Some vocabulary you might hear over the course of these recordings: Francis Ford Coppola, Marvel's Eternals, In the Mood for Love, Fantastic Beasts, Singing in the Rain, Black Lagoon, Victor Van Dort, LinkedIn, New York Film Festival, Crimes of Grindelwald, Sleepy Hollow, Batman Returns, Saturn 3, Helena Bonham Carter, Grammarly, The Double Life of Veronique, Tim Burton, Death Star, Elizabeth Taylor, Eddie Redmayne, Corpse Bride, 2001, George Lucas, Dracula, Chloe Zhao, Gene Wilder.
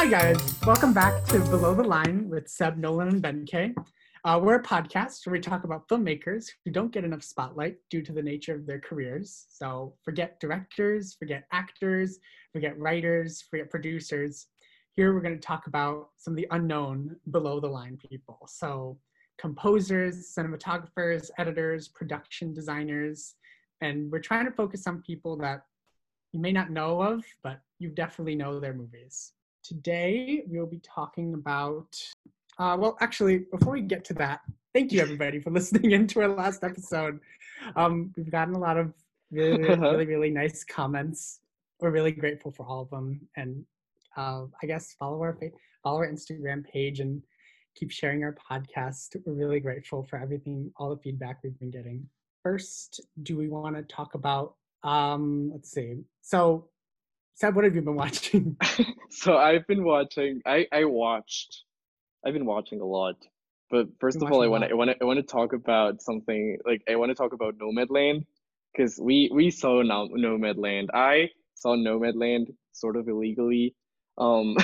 Hi guys, welcome back to Below the Line with Seb, Nolan, and Ben K. We're a podcast where we talk about filmmakers who don't get enough spotlight due to the nature of their careers. So forget directors, forget actors, forget writers, forget producers. Here we're going to talk about some of the unknown below the line people. So composers, cinematographers, editors, production designers, and we're trying to focus on people that you may not know of, but you definitely know their movies. Today, we'll be talking about, before we get to that, thank you everybody for listening in to our last episode. We've gotten a lot of really nice comments. We're really grateful for all of them. And I guess follow our Instagram page and keep sharing our podcast. We're really grateful for everything, all the feedback we've been getting. First, do we want to talk about, let's see. So, Seb, what have you been watching? So I've been watching a lot. But first of all, I want to talk about something, like I want to talk about Nomadland, because we saw Nomadland. I saw Nomadland sort of illegally. Ben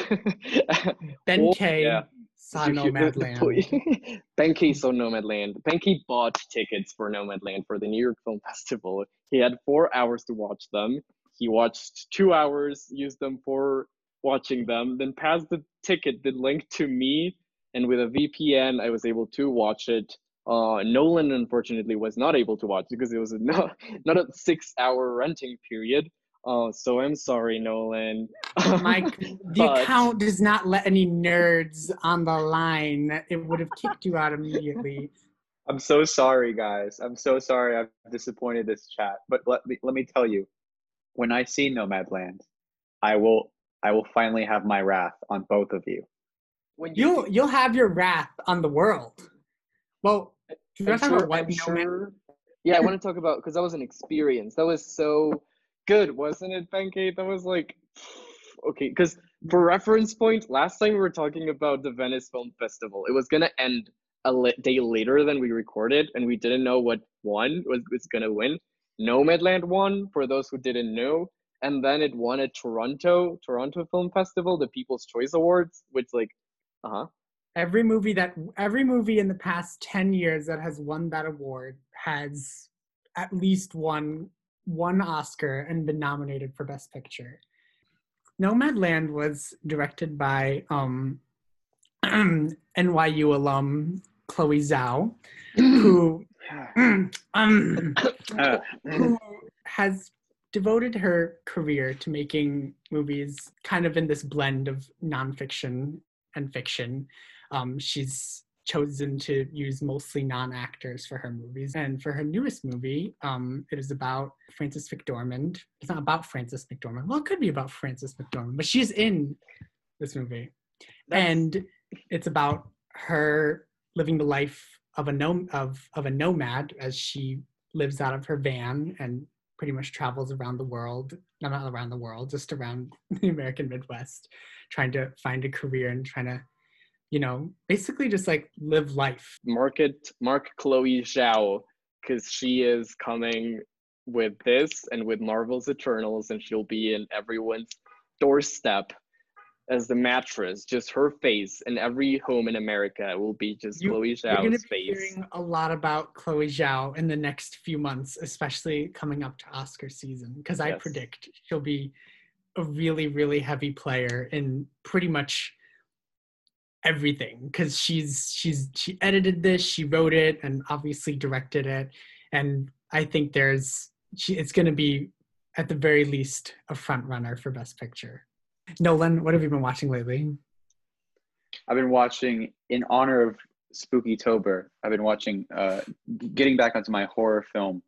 K saw Nomadland. Ben K saw Nomadland. Ben K bought tickets for Nomadland for the New York Film Festival. He had 4 hours to watch them. He watched 2 hours, used them for watching them, then passed the ticket, the link to me, and with a VPN, I was able to watch it. Nolan, unfortunately, was not able to watch it because it was not a 6 hour renting period. So I'm sorry, Nolan. Mike, the account does not let any nerds on the line. It would have kicked you out immediately. I'm so sorry, guys. I'm so sorry I've disappointed this chat. But let me tell you, when I see Nomadland, I will finally have my wrath on both of you. When you'll have your wrath on the world. Well, do you want to talk about what Nomadland? Yeah, I want to talk about, because that was an experience. That was so good, wasn't it, Benkei? That was like, okay, because for reference point, last time we were talking about the Venice Film Festival. It was going to end a day later than we recorded, and we didn't know what one was going to win. Nomadland won, for those who didn't know, and then it won at Toronto Film Festival, the People's Choice Awards, which every movie in the past 10 years that has won that award has at least won Oscar and been nominated for Best Picture. Nomadland was directed by NYU alum Chloe Zhao, who has devoted her career to making movies kind of in this blend of nonfiction and fiction. She's chosen to use mostly non-actors for her movies. And for her newest movie, it is about Frances McDormand. It's not about Frances McDormand. Well, it could be about Frances McDormand, but she's in this movie. And it's about her living the life of a nomad as she lives out of her van and pretty much travels around the world. Not around the world, just around the American Midwest, trying to find a career and trying to, basically just like live life. Mark Chloe Zhao, because she is coming with this and with Marvel's Eternals, and she'll be in everyone's doorstep as the mattress, just her face, and every home in America will be just Chloe Zhao's face. You're hearing a lot about Chloe Zhao in the next few months, especially coming up to Oscar season, because I predict she'll be a really, really heavy player in pretty much everything, because she edited this, she wrote it, and obviously directed it, and I think it's going to be, at the very least, a frontrunner for Best Picture. Nolan, what have you been watching lately? I've been watching, in honor of Spookytober, I've been watching, getting back onto my horror film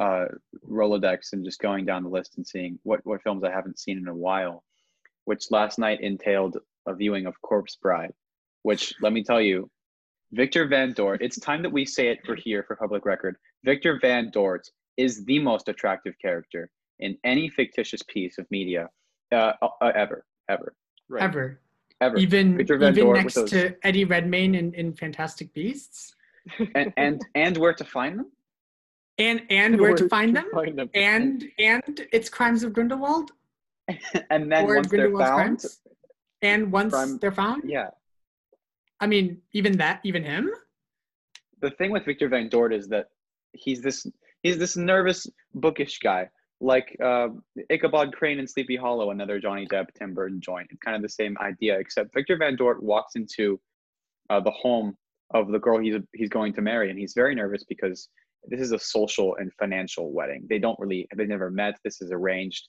Rolodex and just going down the list and seeing what films I haven't seen in a while, which last night entailed a viewing of Corpse Bride, which, let me tell you, Victor Van Dort, it's time that we say it for here for public record, Victor Van Dort is the most attractive character in any fictitious piece of media. Ever. Even next to Eddie Redmayne in Fantastic Beasts. and where to find them? And where to find them? And it's Crimes of Grindelwald. And then once they're found, And once they're found? Yeah. I mean, even him? The thing with Victor Van Dort is that he's this nervous, bookish guy. Like Ichabod Crane and Sleepy Hollow, another Johnny Depp, Tim Burton joint. It's kind of the same idea, except Victor Van Dort walks into the home of the girl he's going to marry, and he's very nervous because this is a social and financial wedding. They've never met. This is arranged.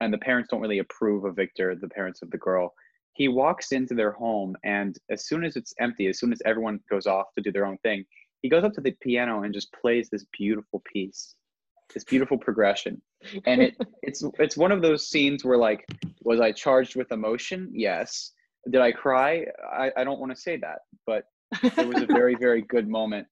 And the parents don't really approve of Victor, the parents of the girl. He walks into their home, and as soon as it's empty, as soon as everyone goes off to do their own thing, he goes up to the piano and just plays this beautiful piece. This beautiful progression, and it's one of those scenes where, like, was I charged with emotion? Yes. Did I cry? I don't want to say that, but it was a very, very good moment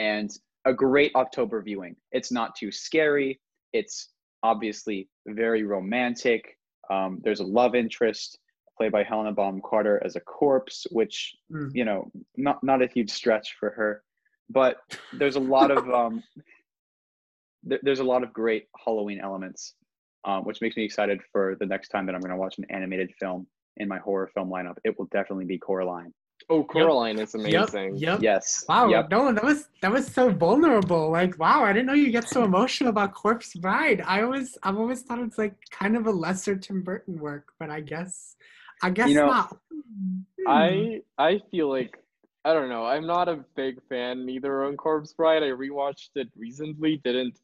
and a great October viewing. It's not too scary. It's obviously very romantic. There's a love interest played by Helena Bonham Carter as a corpse, which, you know, not a huge stretch for her, but there's a lot of there's a lot of great Halloween elements, which makes me excited for the next time that I'm going to watch an animated film in my horror film lineup. It will definitely be Coraline. Oh, Coraline is amazing. Yep. Yes. Wow. Yep. No, that was so vulnerable. Like, wow, I didn't know you get so emotional about Corpse Bride. I've always thought it's like kind of a lesser Tim Burton work, but I guess you know, not. I feel like, I don't know. I'm not a big fan either on Corpse Bride. I rewatched it recently. Didn't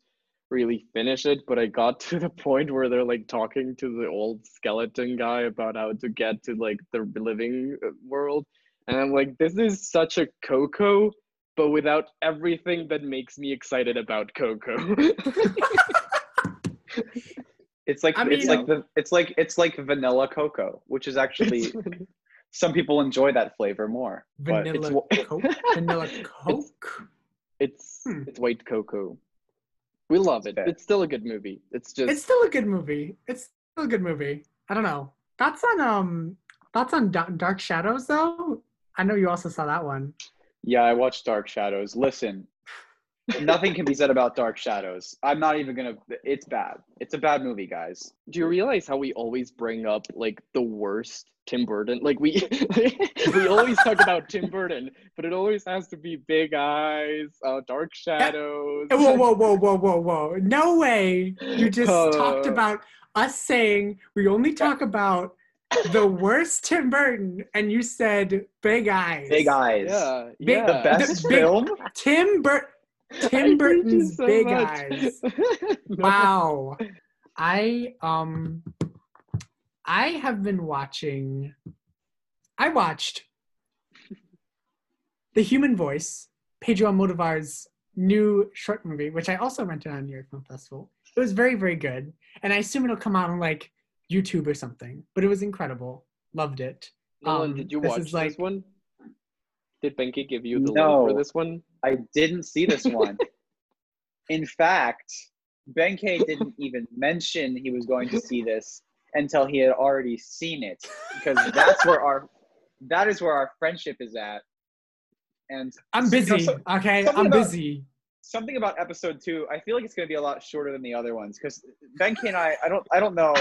really finish it, but I got to the point where they're like talking to the old skeleton guy about how to get to like the living world, and I'm like, this is such a Coco, but without everything that makes me excited about Coco. It's like vanilla Coco, which is actually some people enjoy that flavor more. Vanilla Coke. Vanilla Coke. It's white cocoa. We love it. It's still a good movie. It's still a good movie. I don't know. That's on Dark Shadows though. I know you also saw that one. Yeah, I watched Dark Shadows. Listen, nothing can be said about Dark Shadows. It's bad. It's a bad movie, guys. Do you realize how we always bring up like the worst Tim Burton? Like we always talk about Tim Burton, but it always has to be Big Eyes, Dark Shadows. Whoa. No way. You just talked about us saying we only talk about the worst Tim Burton, and you said Big Eyes. Big Eyes. Yeah. The best film? Tim Burton's so Big much. Eyes. Wow. I watched The Human Voice, Pedro Almodovar's new short movie, which I also rented on New York Film Festival. It was very, very good. And I assume it'll come out on like YouTube or something, but it was incredible. Loved it. Nolan, did you watch this one? Did Benki give you the link for this one? I didn't see this one. In fact, Benki didn't even mention he was going to see this until he had already seen it, because that is where our friendship is at. And I'm busy. Something about episode 2, I feel like it's going to be a lot shorter than the other ones, because Benki and I don't know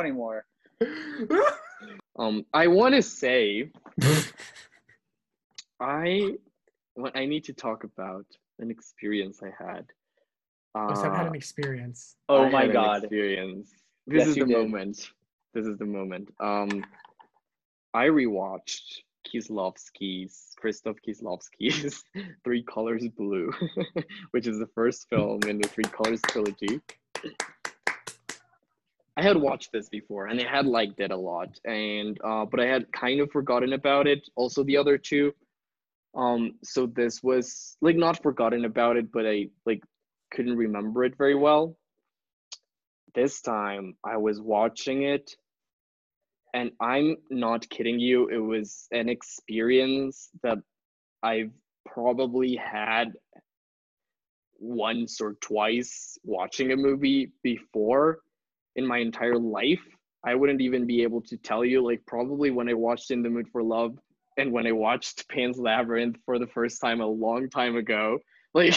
anymore. I want to say. I need to talk about an experience I had. I've had an experience. Oh my God. Experience. This is the moment. I rewatched Krzysztof Kieślowski's Three Colors Blue, which is the first film in the Three Colors trilogy. I had watched this before, and I had liked it a lot, and but I had kind of forgotten about it. Also, the other two. So this was like not forgotten about it, but I like couldn't remember it very well. This time I was watching it, and I'm not kidding you, it was an experience that I've probably had once or twice watching a movie before in my entire life. I wouldn't even be able to tell you, like probably when I watched In the Mood for Love, and when I watched Pan's Labyrinth for the first time a long time ago, like,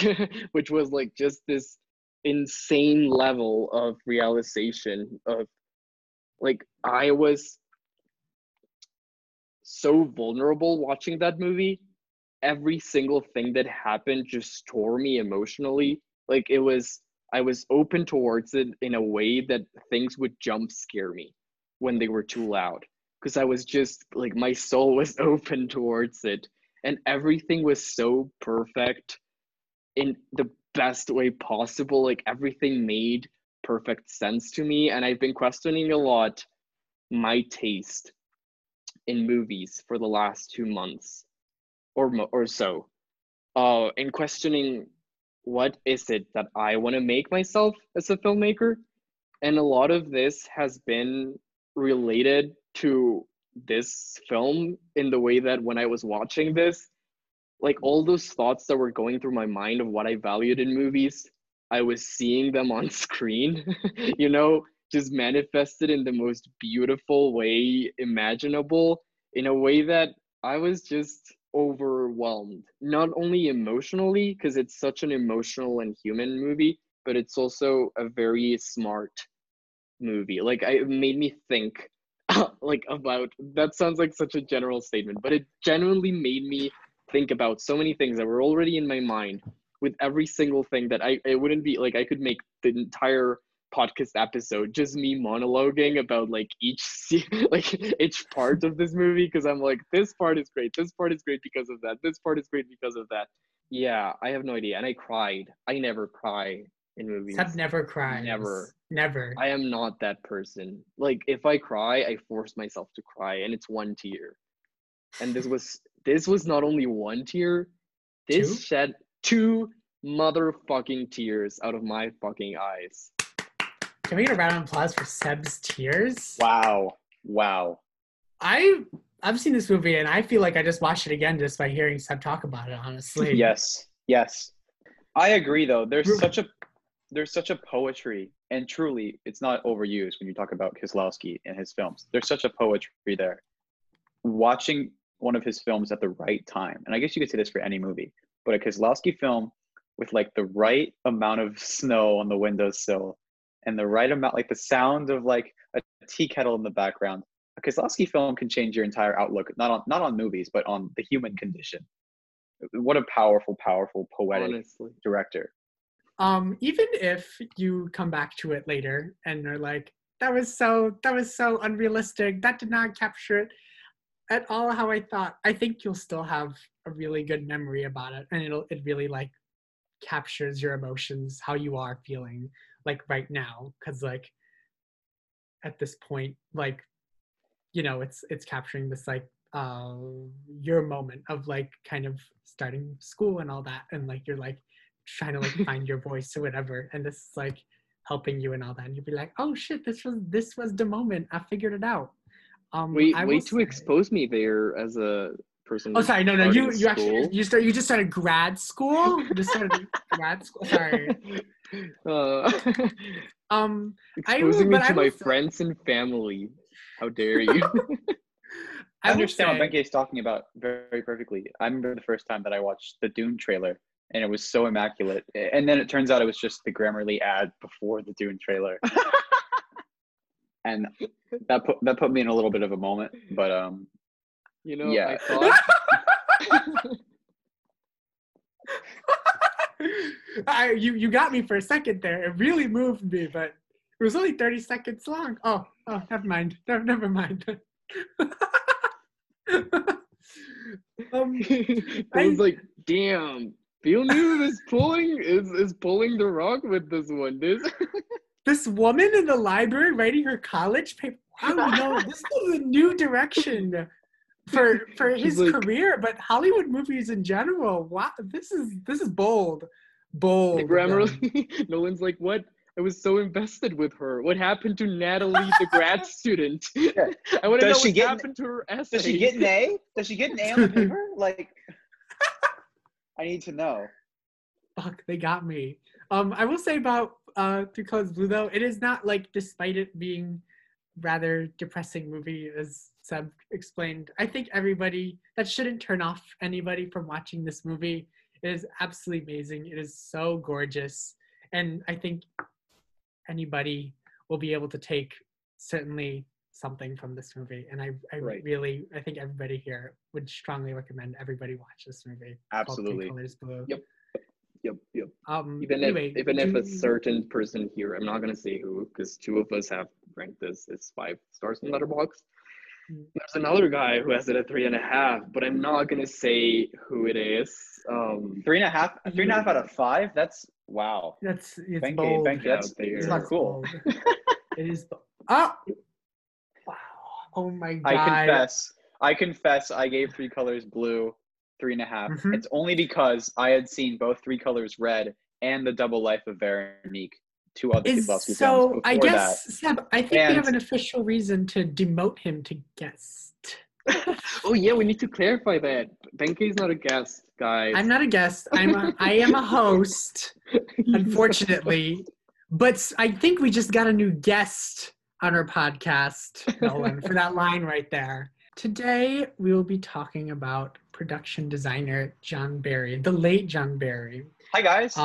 which was like just this insane level of realization of like, I was so vulnerable watching that movie. Every single thing that happened just tore me emotionally. Like, it was, I was open towards it in a way that things would jump scare me when they were too loud, because I was just like, my soul was open towards it, and everything was so perfect in the best way possible. Like, everything made perfect sense to me, and I've been questioning a lot my taste in movies for the last 2 months or so, in questioning what is it that I want to make myself as a filmmaker. And a lot of this has been related to this film, in the way that when I was watching this, like, all those thoughts that were going through my mind of what I valued in movies, I was seeing them on screen, you know, just manifested in the most beautiful way imaginable, in a way that I was just overwhelmed, not only emotionally, because it's such an emotional and human movie, but it's also a very smart movie. Like, it made me think like about, that sounds like such a general statement, but it genuinely made me think about so many things that were already in my mind, with every single thing that it wouldn't be like, I could make the entire podcast episode just me monologuing about like each part of this movie, because I'm like, this part is great, this part is great because of that, this part is great because of that. Yeah, I have no idea. And I cried. I never cry in movies. I've never cried. Never. I am not that person. Like, if I cry, I force myself to cry, and it's one tear. And this was not only one tear. This shed two motherfucking tears out of my fucking eyes. Can we get a round of applause for Seb's tears? Wow. I've seen this movie, and I feel like I just watched it again just by hearing Seb talk about it, honestly. Yes. I agree, though. There's such a poetry, and truly, it's not overused when you talk about Kieslowski and his films. There's such a poetry there. Watching one of his films at the right time, and I guess you could say this for any movie, but a Kieslowski film with, like, the right amount of snow on the windowsill, and the right amount, like the sound of like a tea kettle in the background. A Kieslowski film can change your entire outlook, not on movies, but on the human condition. What a powerful, powerful, poetic director. Even if you come back to it later and are like, that was so unrealistic, that did not capture it at all how I thought, I think you'll still have a really good memory about it, and it really like captures your emotions, how you are feeling. Like right now, because like at this point, like, you know, it's capturing this like your moment of like kind of starting school and all that, and like you're like trying to like find your voice or whatever, and this is like helping you and all that, and you'll be like, oh shit, this was the moment, I figured it out. Expose me there as a person. Oh, sorry, no, you just started grad school. You just started grad school. Sorry. Friends and family. How dare you? I understand what Benke is talking about very perfectly. I remember the first time that I watched the Dune trailer, and it was so immaculate. And then it turns out it was just the Grammarly ad before the Dune trailer, and that put me in a little bit of a moment. But you know, yeah. You got me for a second there. It really moved me, but it was only 30 seconds long. Oh, never mind. Never mind. I was like, damn, Bill New is pulling the rug with this one. This woman in the library writing her college paper. Wow, no, this is a new direction for his career, but Hollywood movies in general. Wow, this is bold. Bold. The Grammarly. Nolan's like, what? I was so invested with her. What happened to Natalie, the grad student? Yeah. I want to know what happened to her essay. Does she get an A? Does she get an A on the paper? Like, I need to know. Fuck, they got me. I will say about Three Colors Blue, though, it is not like, despite it being rather depressing movie, as Seb explained, I think everybody, that shouldn't turn off anybody from watching this movie. It is absolutely amazing. It is so gorgeous. And I think anybody will be able to take certainly something from this movie. And I think everybody here would strongly recommend everybody watch this movie. Absolutely. Called Three Colors Blue. Yep. Even if a certain person here, I'm not going to say who, because two of us have ranked this as 5 stars in Letterboxd. There's another guy who has it at 3.5, but I'm not going to say who it is. 3.5 out of 5? That's, wow. It's bold. It's not cool. It is bold. Ah! Wow. Oh my God. I confess I gave Three Colors Blue 3.5. Mm-hmm. It's only because I had seen both Three Colors Red and The Double Life of Veronique, two other Stanislavski films before that. So I guess, Seb, I think we have an official reason to demote him to guest. Oh yeah, we need to clarify that. Benkei's not a guest, guys. I'm not a guest. I am a host, unfortunately. But I think we just got a new guest on our podcast, Nolan, for that line right there. Today, we will be talking about production designer John Barry, the late John Barry. Hi, guys.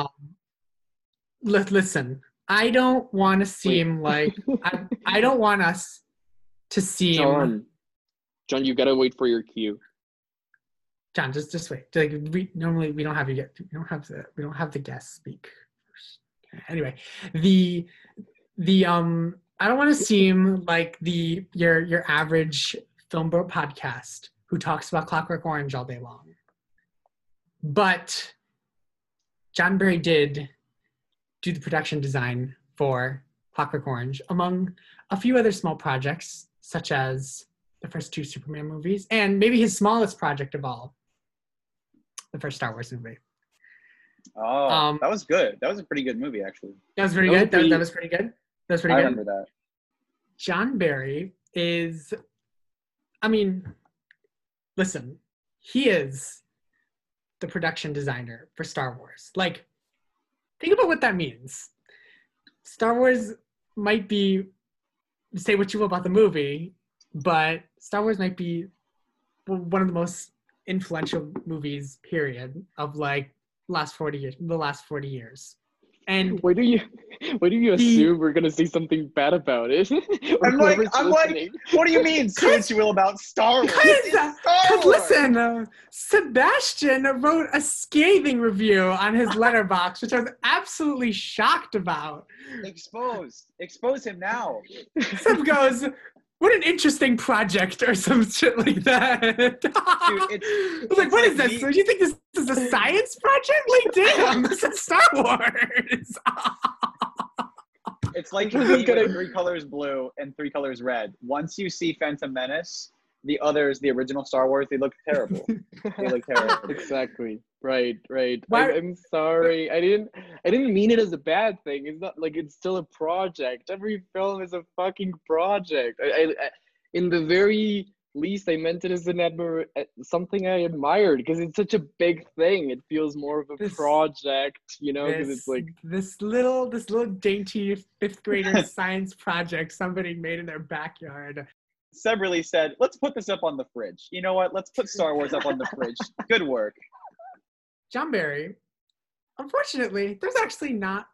Listen, I don't want to seem like... I don't want us to seem... John, you got to wait for your cue. John, just wait. Like, normally, we don't have you get. We don't have the guest speak first. Anyway, I don't want to seem like your average film bro podcast who talks about Clockwork Orange all day long, but John Barry did do the production design for Clockwork Orange, among a few other small projects, such as the first 2 Superman movies, and maybe his smallest project of all, the first Star Wars movie. Oh, that was good. That was a pretty good movie, actually. That was pretty good. I remember that. John Barry is, he is the production designer for Star Wars. Like, think about what that means. Star Wars might be, say what you will about the movie, but Star Wars might be one of the most influential movies, period, of like the last 40 years. And why do you assume we're gonna see something bad about it? I'm like, what do you mean? Say what you will about Star Wars. Because listen, Sebastian wrote a scathing review on his Letterboxd, which I was absolutely shocked about. Expose him now. Seb goes, "What an interesting project," or some shit like that. Dude, I was like, what is this? Do you think this is a science project? Like, damn, this is Star Wars. It's like you go to Three Colors Blue and Three Colors Red. Once you see Phantom Menace, the others, the original Star Wars, they look terrible. Exactly. Right. I'm sorry. I didn't mean it as a bad thing. It's not like it's still a project. Every film is a fucking project. I in the very least, I meant it as something I admired, because it's such a big thing. It feels more of a project, you know, because it's like this little dainty 5th grader science project somebody made in their backyard. Seb really said, "Let's put this up on the fridge. You know what? Let's put Star Wars up on the fridge. Good work." John Barry, unfortunately, there's actually not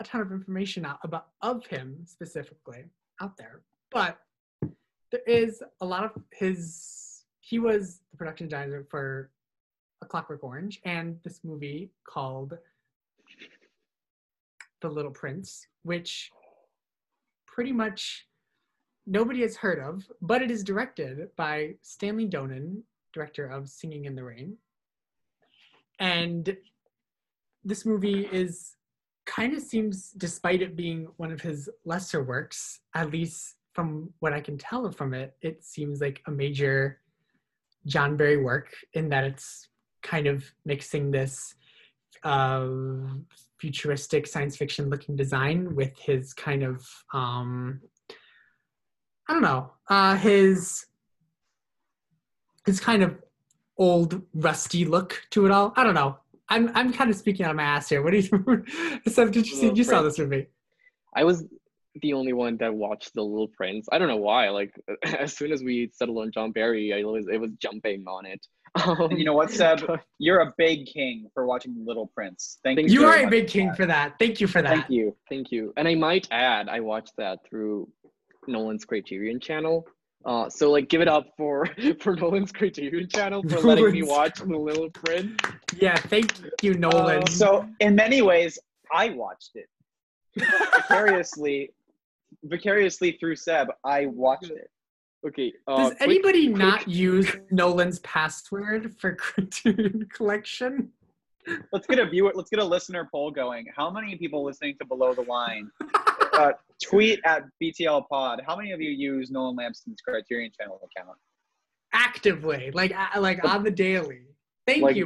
a ton of information of him specifically out there, but there is a lot of he was the production designer for A Clockwork Orange and this movie called The Little Prince, which pretty much nobody has heard of, but it is directed by Stanley Donen, director of Singing in the Rain. And this movie seems, despite it being one of his lesser works, at least from what I can tell from it, it seems like a major John Barry work in that it's kind of mixing this futuristic science fiction looking design with his kind of, his kind of old rusty look to it all. I don't know. I'm kind of speaking out of my ass here. What do you, Seb, did you see? You saw this movie. I was the only one that watched The Little Prince. I don't know why. Like, as soon as we settled on John Barry, it was jumping on it. You know what, Seb? You're a big king for watching The Little Prince. Thank you. You are a big king for that. Thank you for that. Thank you. And I might add, I watched that through Nolan's Criterion Channel. So like, give it up for Nolan's Criterion Channel for letting me watch The Little Prince. Yeah, thank you, Nolan. So in many ways, I watched it vicariously through Seb. I watched it. Okay. Does anybody not use Nolan's password for Criterion Collection? Let's get a viewer. Let's get a listener poll going. How many people listening to Below the Line? Tweet at BTL Pod. How many of you use Nolan Lampson's Criterion Channel account? Actively, like on the daily. Thank you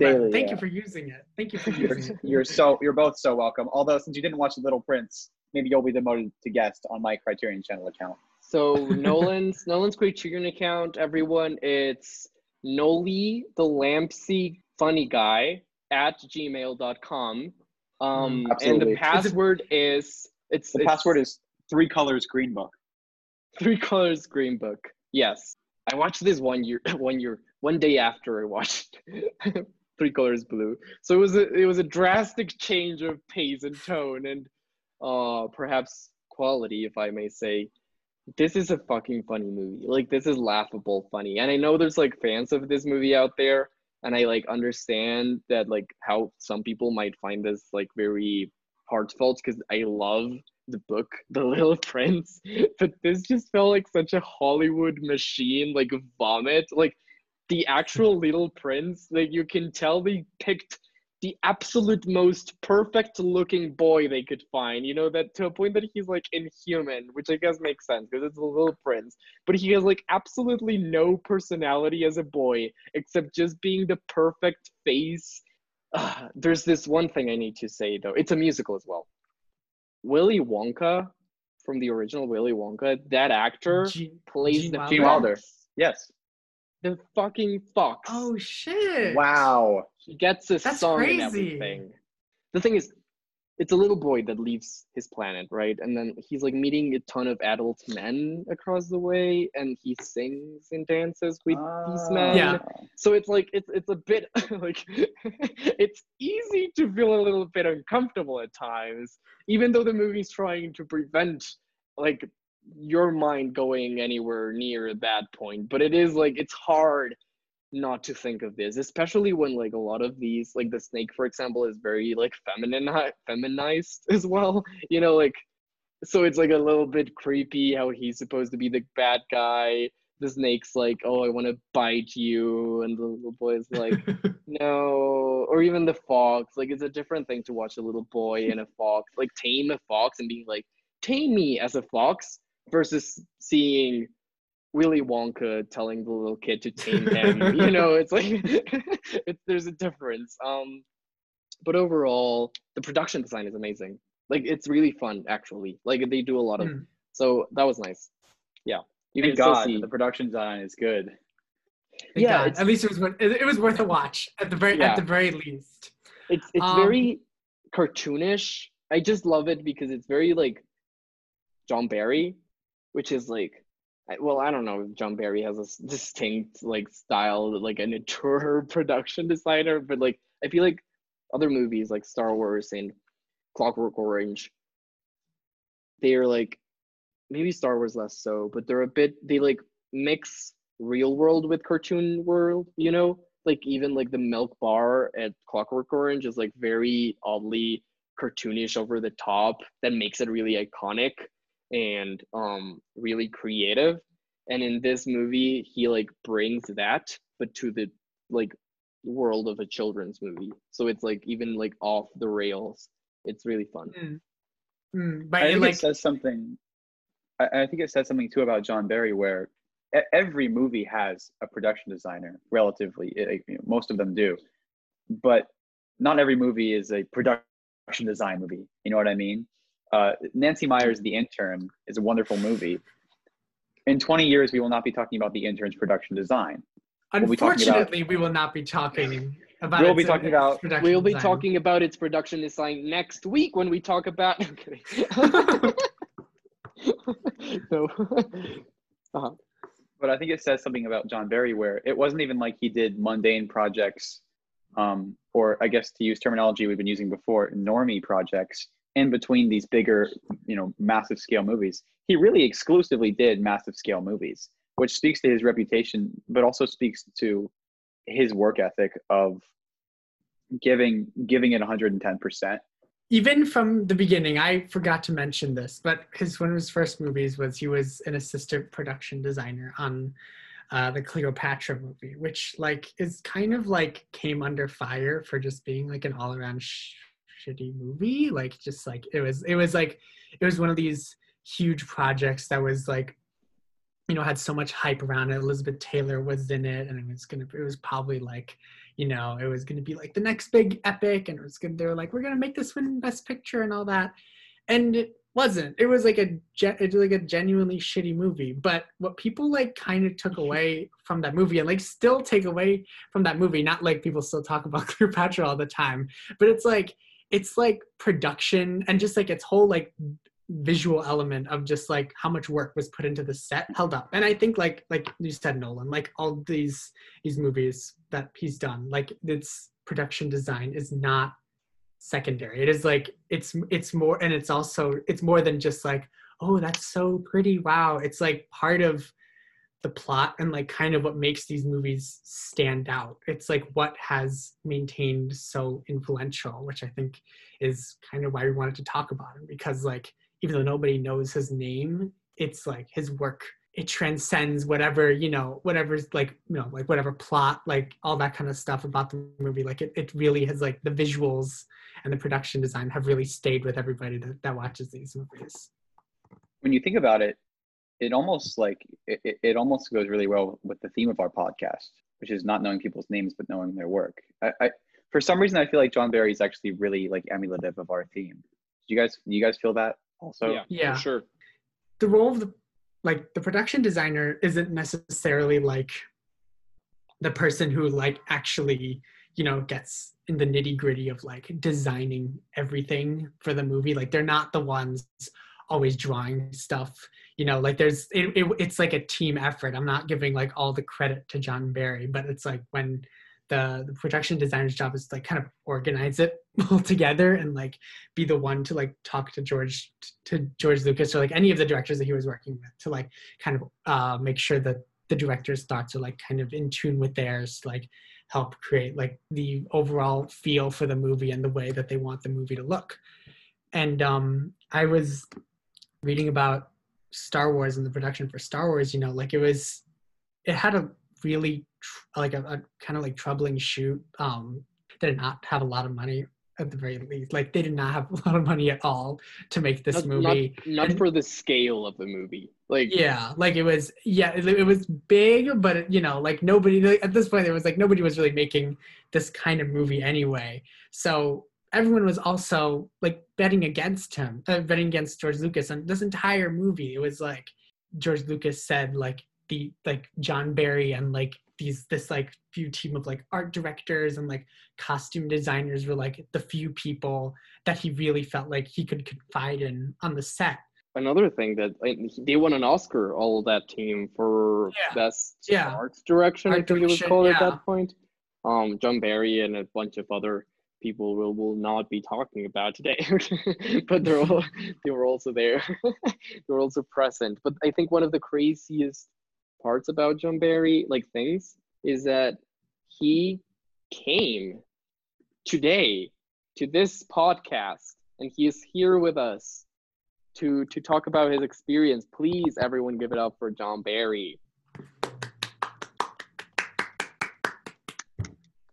for using it. Thank you for using it. You're both so welcome. Although since you didn't watch The Little Prince, maybe you'll be demoted to guest on my Criterion Channel account. So Nolan's Criterion account, everyone, it's Noli the Lampsy Funny Guy at gmail.com. And the password is Three Colors Green Book. Three Colors Green Book. Yes. I watched this one day after I watched Three Colors Blue. So it was a drastic change of pace and tone and perhaps quality, if I may say. This is a fucking funny movie. Like, this is laughable funny. And I know there's like fans of this movie out there, and I like understand that like how some people might find this like very heartfelt, because I love the book, The Little Prince, but this just felt like such a Hollywood machine, like vomit. Like the actual Little Prince, like you can tell they picked the absolute most perfect looking boy they could find, you know, that to a point that he's like inhuman, which I guess makes sense because it's a little prince, but he has like absolutely no personality as a boy except just being the perfect face. There's this one thing I need to say though. It's a musical as well. Willy Wonka, from the original Willy Wonka, that actor plays Gene Wilder. Yes. The fucking fox. Oh shit! Wow. He gets a song crazy. And everything. The thing is, it's a little boy that leaves his planet, right? And then he's like meeting a ton of adult men across the way, and he sings and dances with these men. Yeah. So it's like it's a bit like it's easy to feel a little bit uncomfortable at times, even though the movie's trying to prevent like your mind going anywhere near that point. But it is like, it's hard not to think of this, especially when like a lot of these, like the snake for example is very like feminized as well, you know, like, so it's like a little bit creepy how he's supposed to be the bad guy. The snake's like, oh, I want to bite you, and the little boy's like no. Or even the fox, like it's a different thing to watch a little boy and a fox, like tame a fox and being like, tame me as a fox, versus seeing Willy Wonka telling the little kid to tame him. You know, it's like there's a difference. But overall, the production design is amazing. Like, it's really fun, actually. Like, they do a lot of so that was nice. Yeah, you can still see the production design is good. Yeah, at least it was worth a watch at the very least. It's very cartoonish. I just love it because it's very like John Barry, which is like, well, I don't know if John Barry has a distinct like style, like an auteur production designer, but like I feel like other movies like Star Wars and Clockwork Orange, they are like, maybe Star Wars less so, but they're a bit, they like mix real world with cartoon world, you know, like even like the milk bar at Clockwork Orange is like very oddly cartoonish, over the top, that makes it really iconic and really creative. And in this movie, he like brings that, but to the like world of a children's movie. So it's like even like off the rails. It's really fun. But I think it says something too about John Barry, where every movie has a production designer, relatively, most of them do, but not every movie is a production design movie, you know what I mean? Nancy Meyer's The Intern is a wonderful movie. In 20 years, we will not be talking about The Intern's production design. Unfortunately, we will not be talking about its production design next week when we talk about... I'm kidding. So, But I think it says something about John Barry, where it wasn't even like he did mundane projects, or I guess to use terminology we've been using before, normie projects. in between these bigger, you know, massive scale movies, he really exclusively did massive scale movies, which speaks to his reputation, but also speaks to his work ethic of giving it 110%. Even from the beginning, I forgot to mention this, but his one of his first movies was he was an assistant production designer on the Cleopatra movie, which like is kind of like came under fire for just being like an all around shitty movie. Like just like it was one of these huge projects that was like, you know, had so much hype around it. Elizabeth Taylor was in it, and it was probably like, you know, it was gonna be like the next big epic, and it was good. They were like, we're gonna make this win Best Picture and all that, and it wasn't. It was like a genuinely shitty movie. But what people like kind of took away from that movie, and like still take away from that movie, not like people still talk about Cleopatra all the time, but it's like production and just like its whole like visual element of just like how much work was put into the set held up. And I think like you said, Nolan, like all these movies that he's done, like its production design is not secondary. It is like it's more, and it's more than just like, oh, that's so pretty, wow. It's like part of the plot and like kind of what makes these movies stand out. It's like what has maintained so influential, which I think is kind of why we wanted to talk about him, because like even though nobody knows his name, it's like his work, it transcends whatever, you know, whatever's like, you know, like whatever plot, like all that kind of stuff about the movie. Like it really has like the visuals and the production design have really stayed with everybody that watches these movies. When you think about it, it almost goes really well with the theme of our podcast, which is not knowing people's names, but knowing their work. I for some reason, I feel like John Barry is actually really like emulative of our theme. Do you guys feel that also? Yeah. For sure. The role of the production designer isn't necessarily like the person who like actually, you know, gets in the nitty gritty of like designing everything for the movie. Like they're not the ones always drawing stuff, you know, like it's like a team effort. I'm not giving like all the credit to John Barry, but it's like when the production designer's job is to like kind of organize it all together and like be the one to like talk to George Lucas or like any of the directors that he was working with to like kind of make sure that the director's thoughts are like kind of in tune with theirs to like help create like the overall feel for the movie and the way that they want the movie to look. And I was reading about Star Wars and the production for Star Wars, you know, like it had a really like a kind of like troubling shoot. They did not have a lot of money at the very least. Like they did not have a lot of money at all to make this movie. Not for the scale of the movie. Like yeah, like it was big, but it, you know, like nobody like, at this point there was like nobody was really making this kind of movie anyway. So everyone was also like betting against George Lucas on this entire movie. It was like George Lucas said like the like John Barry and like this like few team of like art directors and like costume designers were like the few people that he really felt like he could confide in on the set. Another thing that they won an Oscar, all of that team for best art direction, I think it was called at that point. John Barry and a bunch of other people will not be talking about today, but they were also there. They were also present. But I think one of the craziest parts about John Barry, like things, is that he came today to this podcast and he is here with us to talk about his experience. Please, everyone give it up for John Barry.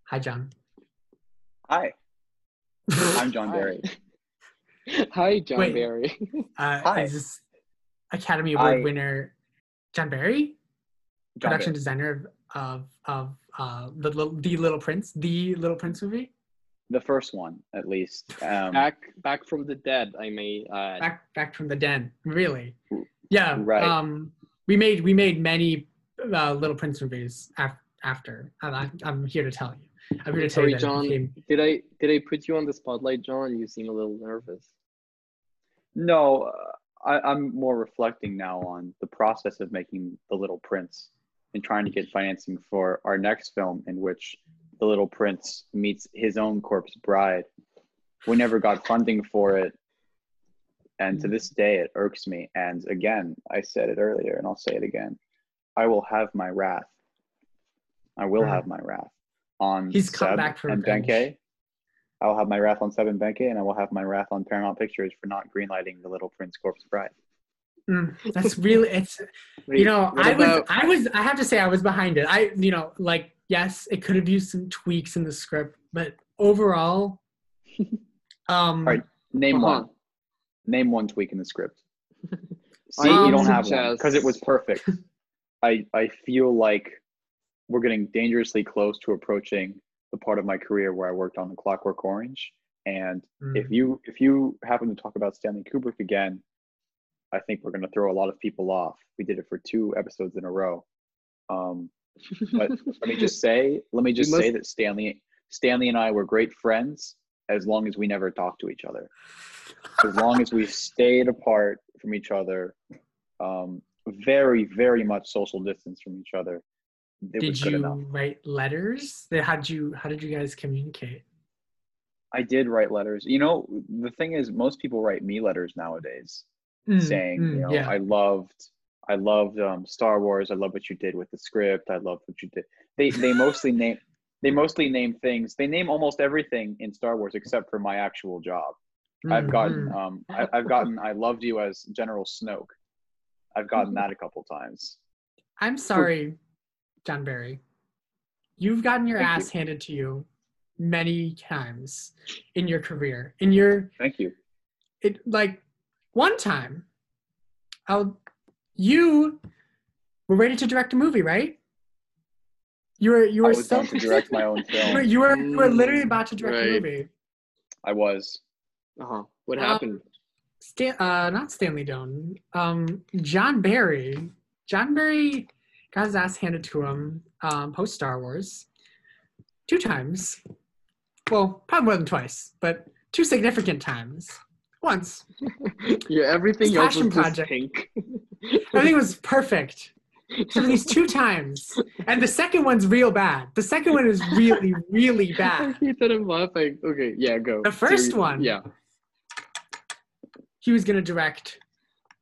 Hi, John. Hi, I'm John Barry. Hi, John Barry. Hi. Is this Academy Award winner John Barry? John production Barry. Designer of the Little Prince, movie? The first one, at least. Back from the dead, I may add. Back from the den, really? Yeah. Right. We made many Little Prince movies after. I'm here to tell you. Sorry, John. Did I put you on the spotlight, John? You seem a little nervous. No, I'm more reflecting now on the process of making The Little Prince and trying to get financing for our next film, in which The Little Prince meets his own Corpse Bride. We never got funding for it, And to this day, it irks me. And again, I said it earlier and I'll say it again. I will have my wrath. I will have my wrath on Seb and Benke. I will have my wrath on Seb and Benke, and I will have my wrath on Paramount Pictures for not greenlighting The Little Prince, Corpse Bride. That's really, it's, you know, I have to say I was behind it. You know, like, yes, it could have used some tweaks in the script, but overall, all right, name one. Name one tweak in the script. See, you don't have one because it was perfect. I feel like we're getting dangerously close to approaching the part of my career where I worked on The Clockwork Orange. And if you happen to talk about Stanley Kubrick again, I think we're going to throw a lot of people off. We did it for 2 episodes in a row. But let me just say that Stanley and I were great friends as long as we never talked to each other. As long as we stayed apart from each other, very, very much social distance from each other. Did you write letters? How did you guys communicate? I did write letters. You know, the thing is, most people write me letters nowadays, saying, you know, I loved Star Wars. I love what you did with the script. I love what you did. They mostly name. They mostly name things. They name almost everything in Star Wars except for my actual job. I've gotten I loved you as General Snoke. I've gotten that a couple times. I'm sorry, John Barry. You've gotten your ass handed to you many times in your career. In your like one time, you were ready to direct a movie, right? You were still to direct my own film. You were literally about to direct a movie. I was. What happened? Not Stanley Donen. John Barry. John Barry got his ass handed to him post Star Wars 2 times. Well, probably more than twice, but 2 significant times. Once. Yeah, everything else was just pink. Everything was perfect. So these 2 times, and the second one's real bad. The second one is really, really bad. I keep laughing. Okay, yeah, go. The first one. Yeah. He was going to direct,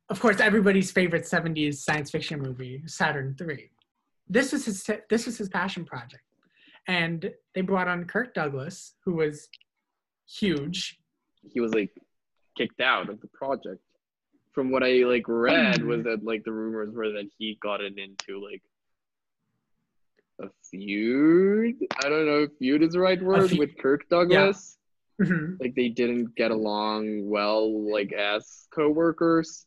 of course, everybody's favorite 70s science fiction movie, Saturn 3. This was his passion project. And they brought on Kirk Douglas, who was huge. He was like kicked out of the project. From what I like read was that like the rumors were that he got into like a feud. I don't know if feud is the right word with Kirk Douglas. Yeah. Like they didn't get along well, like as co-workers.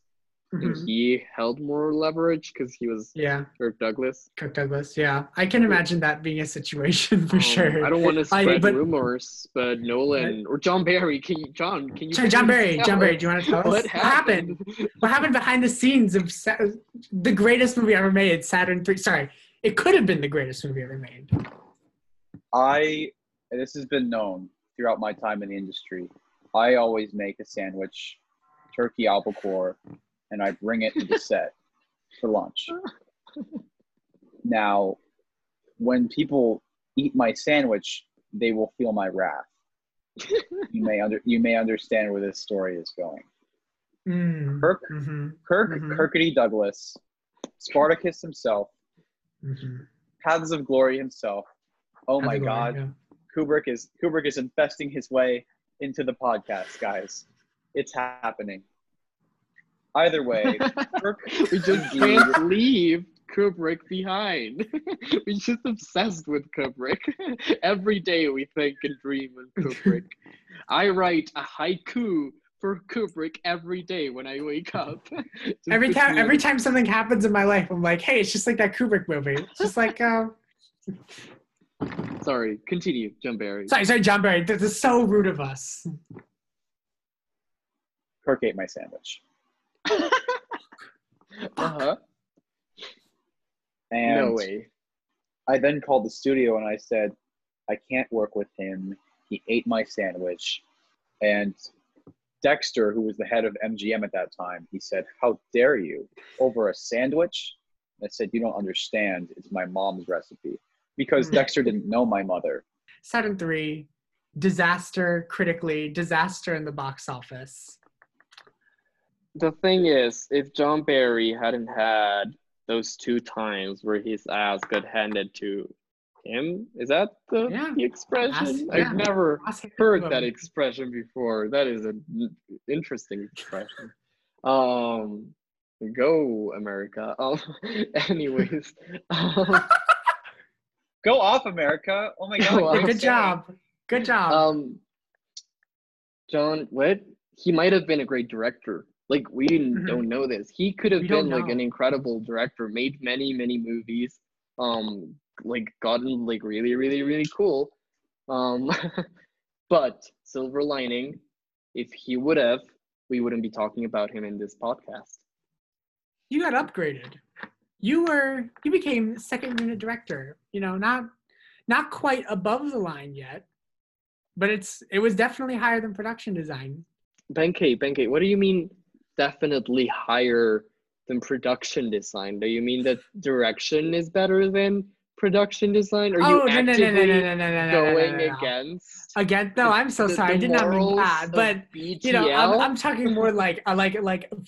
And he held more leverage because he was Kirk Douglas. Kirk Douglas, yeah. I can imagine that being a situation for sure. I don't want to spread rumors, but Nolan or John Barry, John Barry, do you want to tell us what happened? What happened behind the scenes of the greatest movie ever made, Saturn 3? Sorry, it could have been the greatest movie ever made. This has been known throughout my time in the industry. I always make a sandwich, turkey albacore, and I bring it to the set for lunch. Now, when people eat my sandwich, they will feel my wrath. You may understand where this story is going. Kirkity Douglas, Spartacus himself, Paths of Glory himself. Oh my God, Kubrick is infesting his way into the podcast, guys. It's happening. Either way, we just can't leave Kubrick behind. We're just obsessed with Kubrick. Every day we think and dream of Kubrick. I write a haiku for Kubrick every day when I wake up. Every time something happens in my life, I'm like, hey, it's just like that Kubrick movie. It's just like, Sorry, continue, John Barry. Sorry, John Barry. This is so rude of us. Kirk ate my sandwich. And no way. I then called the studio and I said, I can't work with him. He ate my sandwich. And Dexter, who was the head of MGM at that time, he said, how dare you? Over a sandwich? I said, you don't understand. It's my mom's recipe. Because Dexter didn't know my mother. Saturn 3, disaster critically, disaster in the box office. the thing is, if John Barry hadn't had those two times where his ass got handed to him, is that the expression? I've never heard that expression before. That is an interesting expression. Go America. Anyways. Go off America. Oh my God. Good job. John, what? He might have been a great director. Like, we don't know this. He could have been like an incredible director, made many, many movies, like gotten like really, really, really cool. But silver lining, if he would have, we wouldn't be talking about him in this podcast. You got upgraded. You became second unit director. You know, not quite above the line yet, but it was definitely higher than production design. Benkei, what do you mean definitely higher than production design? Do you mean that direction is better than production design? Are you actively going against? Again, no, I'm so sorry. I did not mean that. But you know, I'm talking more like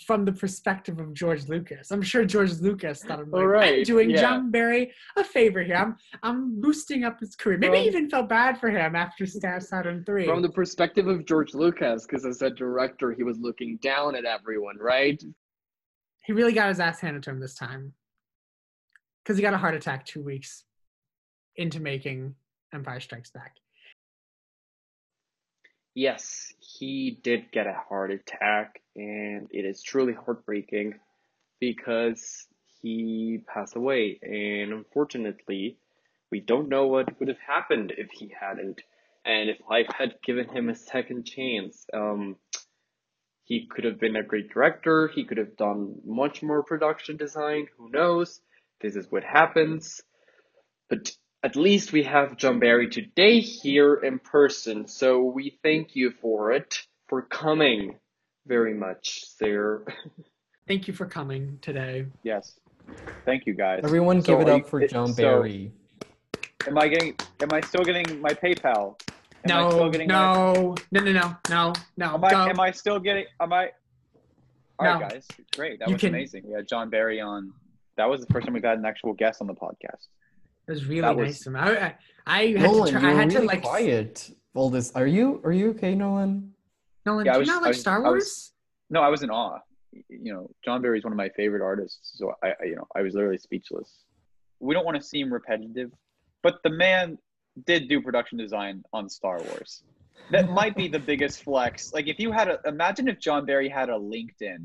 from the perspective of George Lucas. I'm sure George Lucas thought I'm doing John Barry a favor here. I'm boosting up his career. Maybe I even felt bad for him after Saturn 3. From the perspective of George Lucas, because as a director, he was looking down at everyone, right? He really got his ass handed to him this time. Because he got a heart attack 2 weeks into making Empire Strikes Back. Yes, he did get a heart attack, and it is truly heartbreaking because he passed away. And unfortunately, we don't know what would have happened if he hadn't. And if life had given him a second chance, he could have been a great director. He could have done much more production design. Who knows? This is what happens, but at least we have John Barry today here in person, so we thank you for coming very much, sir. Thank you for coming today. Yes, thank you guys. Everyone give it up for John Barry. Am I still getting my PayPal? No. All right, guys, great, that was amazing. We had John Barry on. That was the first time we've had an actual guest on the podcast. It was really nice. I had to quiet all this. Are you okay, Nolan? Nolan, yeah, do you not like Star Wars? I was in awe. You know, John Barry's one of my favorite artists, so I was literally speechless. We don't want to seem repetitive, but the man did do production design on Star Wars. That might be the biggest flex. Like, if you had imagine if John Barry had a LinkedIn,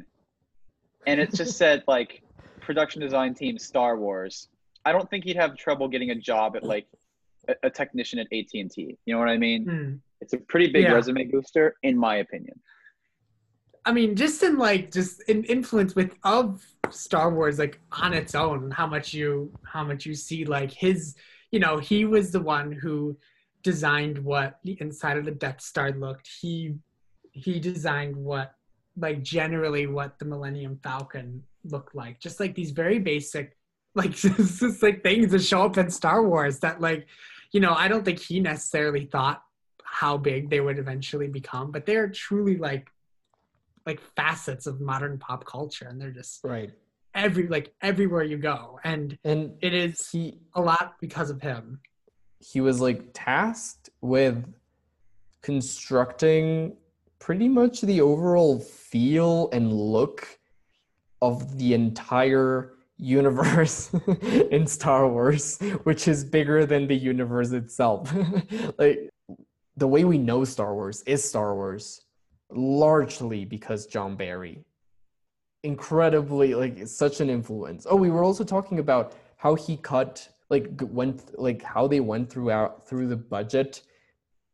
and it just said like. Production design team Star Wars. I don't think he'd have trouble getting a job at like a technician at AT&T. You know what I mean? It's a pretty big resume booster, in my opinion. I mean, just in like an influence of Star Wars, like on its own, how much you see like his. You know, he was the one who designed what the inside of the Death Star looked. He designed what like generally what the Millennium Falcon look like, just like these very basic like just like things that show up in Star Wars that like, you know, I don't think he necessarily thought how big they would eventually become, but they're truly like facets of modern pop culture, and they're just right everywhere you go, and it is a lot because of him. He was like tasked with constructing pretty much the overall feel and look of the entire universe in Star Wars, which is bigger than the universe itself. Like, the way we know Star Wars is Star Wars largely because John Barry. Incredibly, like, it's such an influence. Oh, we were also talking about how he cut, like, how they went through the budget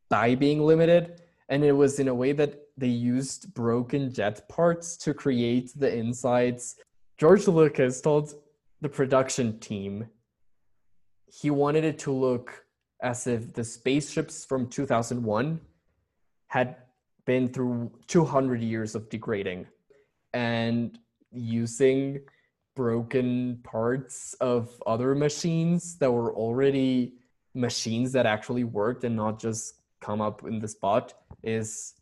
by being limited, and it was in a way that they used broken jet parts to create the insides. George Lucas told the production team he wanted it to look as if the spaceships from 2001 had been through 200 years of degrading, and using broken parts of other machines that were already machines that actually worked and not just come up in the spot is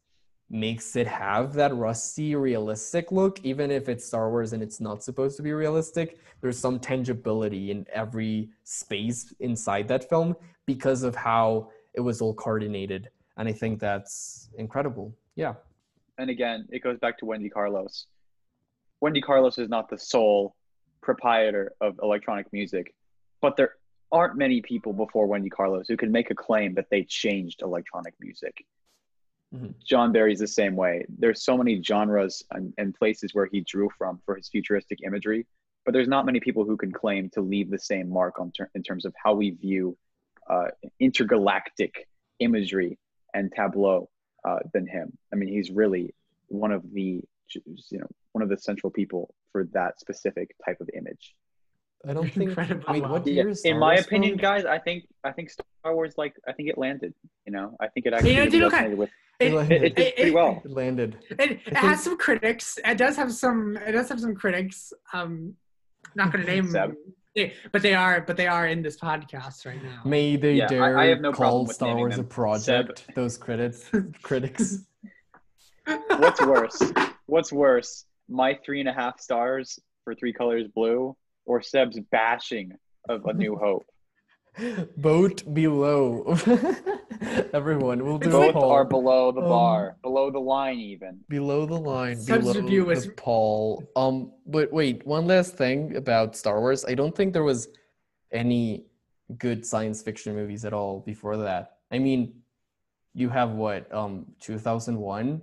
makes it have that rusty, realistic look. Even if it's Star Wars and it's not supposed to be realistic, there's some tangibility in every space inside that film because of how it was all coordinated. And I think that's incredible. Yeah. And again, it goes back to Wendy Carlos. Wendy Carlos is not the sole proprietor of electronic music, but there aren't many people before Wendy Carlos who can make a claim that they changed electronic music. Mm-hmm. John Barry's the same way. There's so many genres and places where he drew from for his futuristic imagery, but there's not many people who can claim to leave the same mark on in terms of how we view intergalactic imagery and tableau than him. I mean, he's really one of the, you know, one of the central people for that specific type of image. I don't think. Wait, what year is Star Wars? In my opinion, guys, I think Star Wars, like, I think it landed. You know, I think it actually it did pretty well. It landed. It has some critics. It does have some critics. Not going to name them, but they are in this podcast right now. May they dare I have no call Star Wars a project? Seb. Those critics. What's worse? My 3.5 stars for Three Colors Blue, or Seb's bashing of A New Hope? Both below. Everyone will do. Both are below the bar, below the line, even. Below the line, Seb's below the Paul. But wait, one last thing about Star Wars. I don't think there was any good science fiction movies at all before that. I mean, you have what, 2001?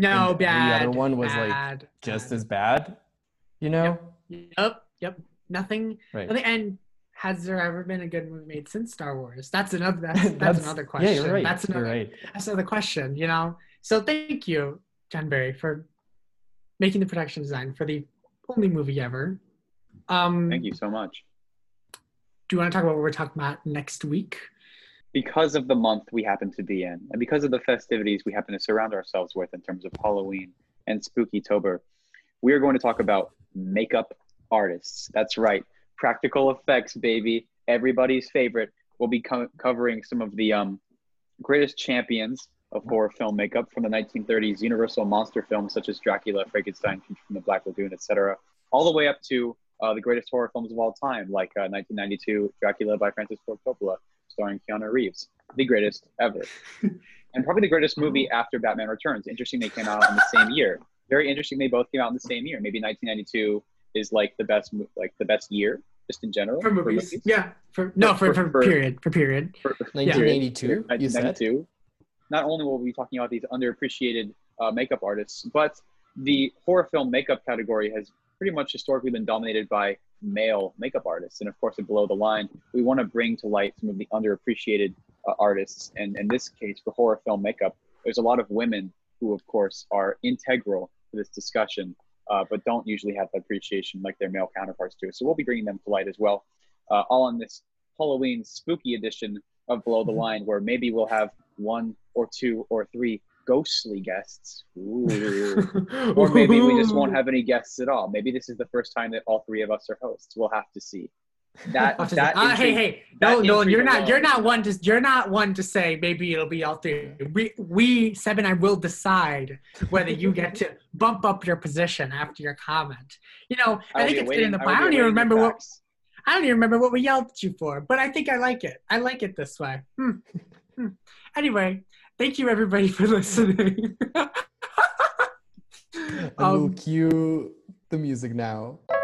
No, and bad. The other one was bad, like just as bad, you know? Yep. Nothing. Right. And has there ever been a good movie made since Star Wars? That's another question. Yeah, you're right. That's another question, you know? So thank you, John Barry, for making the production design for the only movie ever. Thank you so much. Do you want to talk about what we're talking about next week? Because of the month we happen to be in, and because of the festivities we happen to surround ourselves with in terms of Halloween and Spookytober, we are going to talk about makeup artists. That's right. Practical effects, baby. Everybody's favorite. We'll be covering some of the greatest champions of horror film makeup from the 1930s Universal monster films such as Dracula, Frankenstein, from the Black Lagoon, etc., all the way up to the greatest horror films of all time, like 1992 Dracula by Francis Ford Coppola, starring Keanu Reeves, the greatest ever. And probably the greatest movie after Batman Returns. Interesting they came out in the same year. Very interesting they both came out in the same year. Maybe 1992 is like the best year just in general. For movies. Yeah. For period. 1982, you said? Not only will we be talking about these underappreciated makeup artists, but the horror film makeup category has pretty much historically been dominated by male makeup artists. And of course, below the line, we want to bring to light some of the underappreciated artists. And in this case, for horror film makeup, there's a lot of women who, of course, are integral to this discussion, but don't usually have the appreciation like their male counterparts do. So we'll be bringing them to light as well, all on this Halloween spooky edition of Below the Line, where maybe we'll have 1 or 2 or 3 ghostly guests. Ooh. Or maybe we just won't have any guests at all. Maybe this is the first time that all three of us are hosts. We'll have to see. You're not one to say maybe it'll be all three. We Seb and I will decide whether you get to bump up your position after your comment. You know, I think it's in the. I don't even remember what we yelled at you for, but I think I like it. I like it this way. Anyway, thank you everybody for listening. I'll cue the music now.